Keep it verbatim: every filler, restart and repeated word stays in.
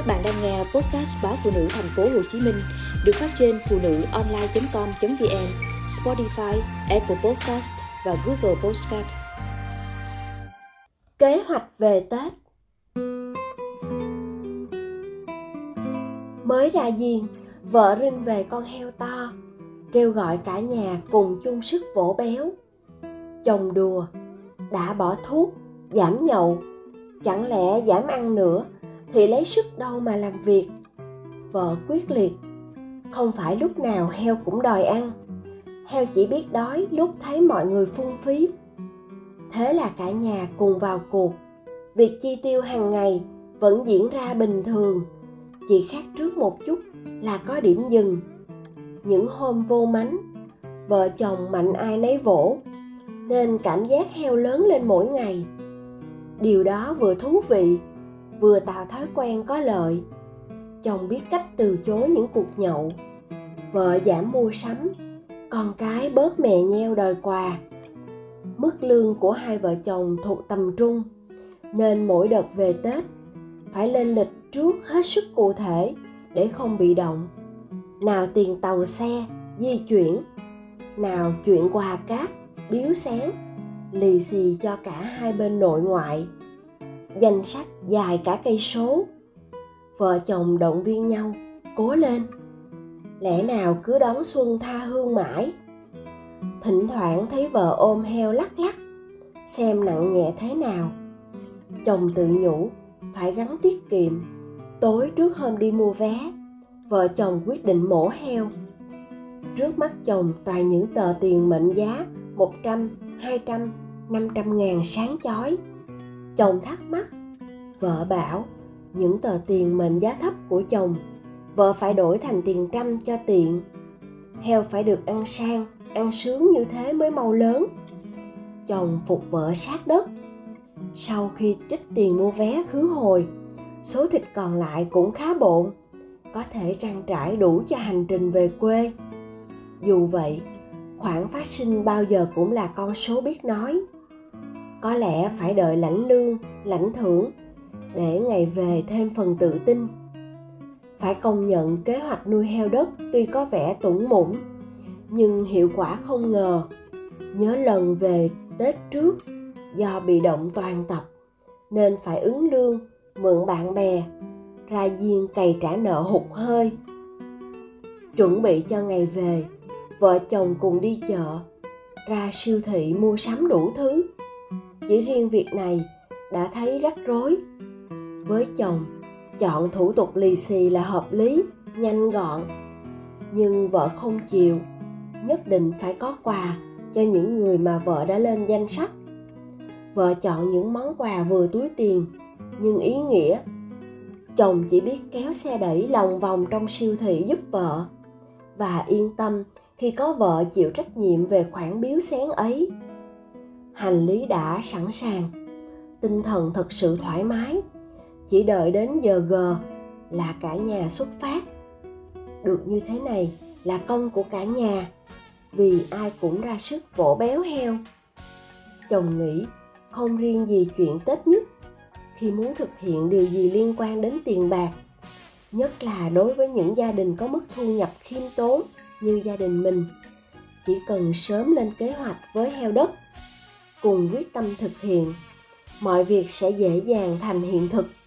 Các bạn đang nghe podcast báo phụ nữ thành phố Hồ Chí Minh được phát trên phụnữonline chấm com chấm vn, Spotify, Apple Podcast và Google Podcast. Kế hoạch về Tết. Mới ra giềng, vợ rinh về con heo to, kêu gọi cả nhà cùng chung sức vỗ béo. Chồng đùa, đã bỏ thuốc, giảm nhậu, chẳng lẽ giảm ăn nữa thì lấy sức đâu mà làm việc. Vợ quyết liệt, không phải lúc nào heo cũng đòi ăn, heo chỉ biết đói lúc thấy mọi người phung phí. Thế là cả nhà cùng vào cuộc, việc chi tiêu hàng ngày vẫn diễn ra bình thường, chỉ khác trước một chút là có điểm dừng. Những hôm vô mánh, vợ chồng mạnh ai nấy vỗ, nên cảm giác heo lớn lên mỗi ngày. Điều đó vừa thú vị, vừa tạo thói quen có lợi. Chồng biết cách từ chối những cuộc nhậu, vợ giảm mua sắm, con cái bớt mè nheo đòi quà. Mức lương của hai vợ chồng thuộc tầm trung, nên mỗi đợt về Tết phải lên lịch trước hết sức cụ thể để không bị động. Nào tiền tàu xe, di chuyển, nào chuyện quà cáp, biếu sáng, lì xì cho cả hai bên nội ngoại. Danh sách dài cả cây số. Vợ chồng động viên nhau, cố lên. Lẽ nào cứ đón xuân tha hương mãi. Thỉnh thoảng thấy vợ ôm heo lắc lắc, xem nặng nhẹ thế nào. Chồng tự nhủ, phải gắng tiết kiệm. Tối trước hôm đi mua vé, vợ chồng quyết định mổ heo. Trước mắt chồng toàn những tờ tiền mệnh giá một trăm, hai trăm, năm trăm ngàn sáng chói. Chồng thắc mắc, vợ bảo những tờ tiền mệnh giá thấp của chồng, vợ phải đổi thành tiền trăm cho tiện. Heo phải được ăn sang, ăn sướng như thế mới mau lớn. Chồng phục vợ sát đất. Sau khi trích tiền mua vé khứ hồi, số thịt còn lại cũng khá bộn, có thể trang trải đủ cho hành trình về quê. Dù vậy, khoản phát sinh bao giờ cũng là con số biết nói. Có lẽ phải đợi lãnh lương, lãnh thưởng để ngày về thêm phần tự tin. Phải công nhận kế hoạch nuôi heo đất tuy có vẻ tủng mủng, nhưng hiệu quả không ngờ. Nhớ lần về Tết trước, do bị động toàn tập, nên phải ứng lương, mượn bạn bè, ra giềng cày trả nợ hụt hơi. Chuẩn bị cho ngày về, vợ chồng cùng đi chợ, ra siêu thị mua sắm đủ thứ. Chỉ riêng việc này đã thấy rắc rối. Với chồng, chọn thủ tục lì xì là hợp lý, nhanh gọn. Nhưng vợ không chịu, nhất định phải có quà cho những người mà vợ đã lên danh sách. Vợ chọn những món quà vừa túi tiền, nhưng ý nghĩa. Chồng chỉ biết kéo xe đẩy lòng vòng trong siêu thị giúp vợ, và yên tâm khi có vợ chịu trách nhiệm về khoản biếu xén ấy. Hành lý đã sẵn sàng, tinh thần thật sự thoải mái, chỉ đợi đến giờ gờ là cả nhà xuất phát. Được như thế này là công của cả nhà, vì ai cũng ra sức vỗ béo heo. Chồng nghĩ không riêng gì chuyện Tết nhất, khi muốn thực hiện điều gì liên quan đến tiền bạc, nhất là đối với những gia đình có mức thu nhập khiêm tốn như gia đình mình, chỉ cần sớm lên kế hoạch với heo đất, cùng quyết tâm thực hiện, mọi việc sẽ dễ dàng thành hiện thực.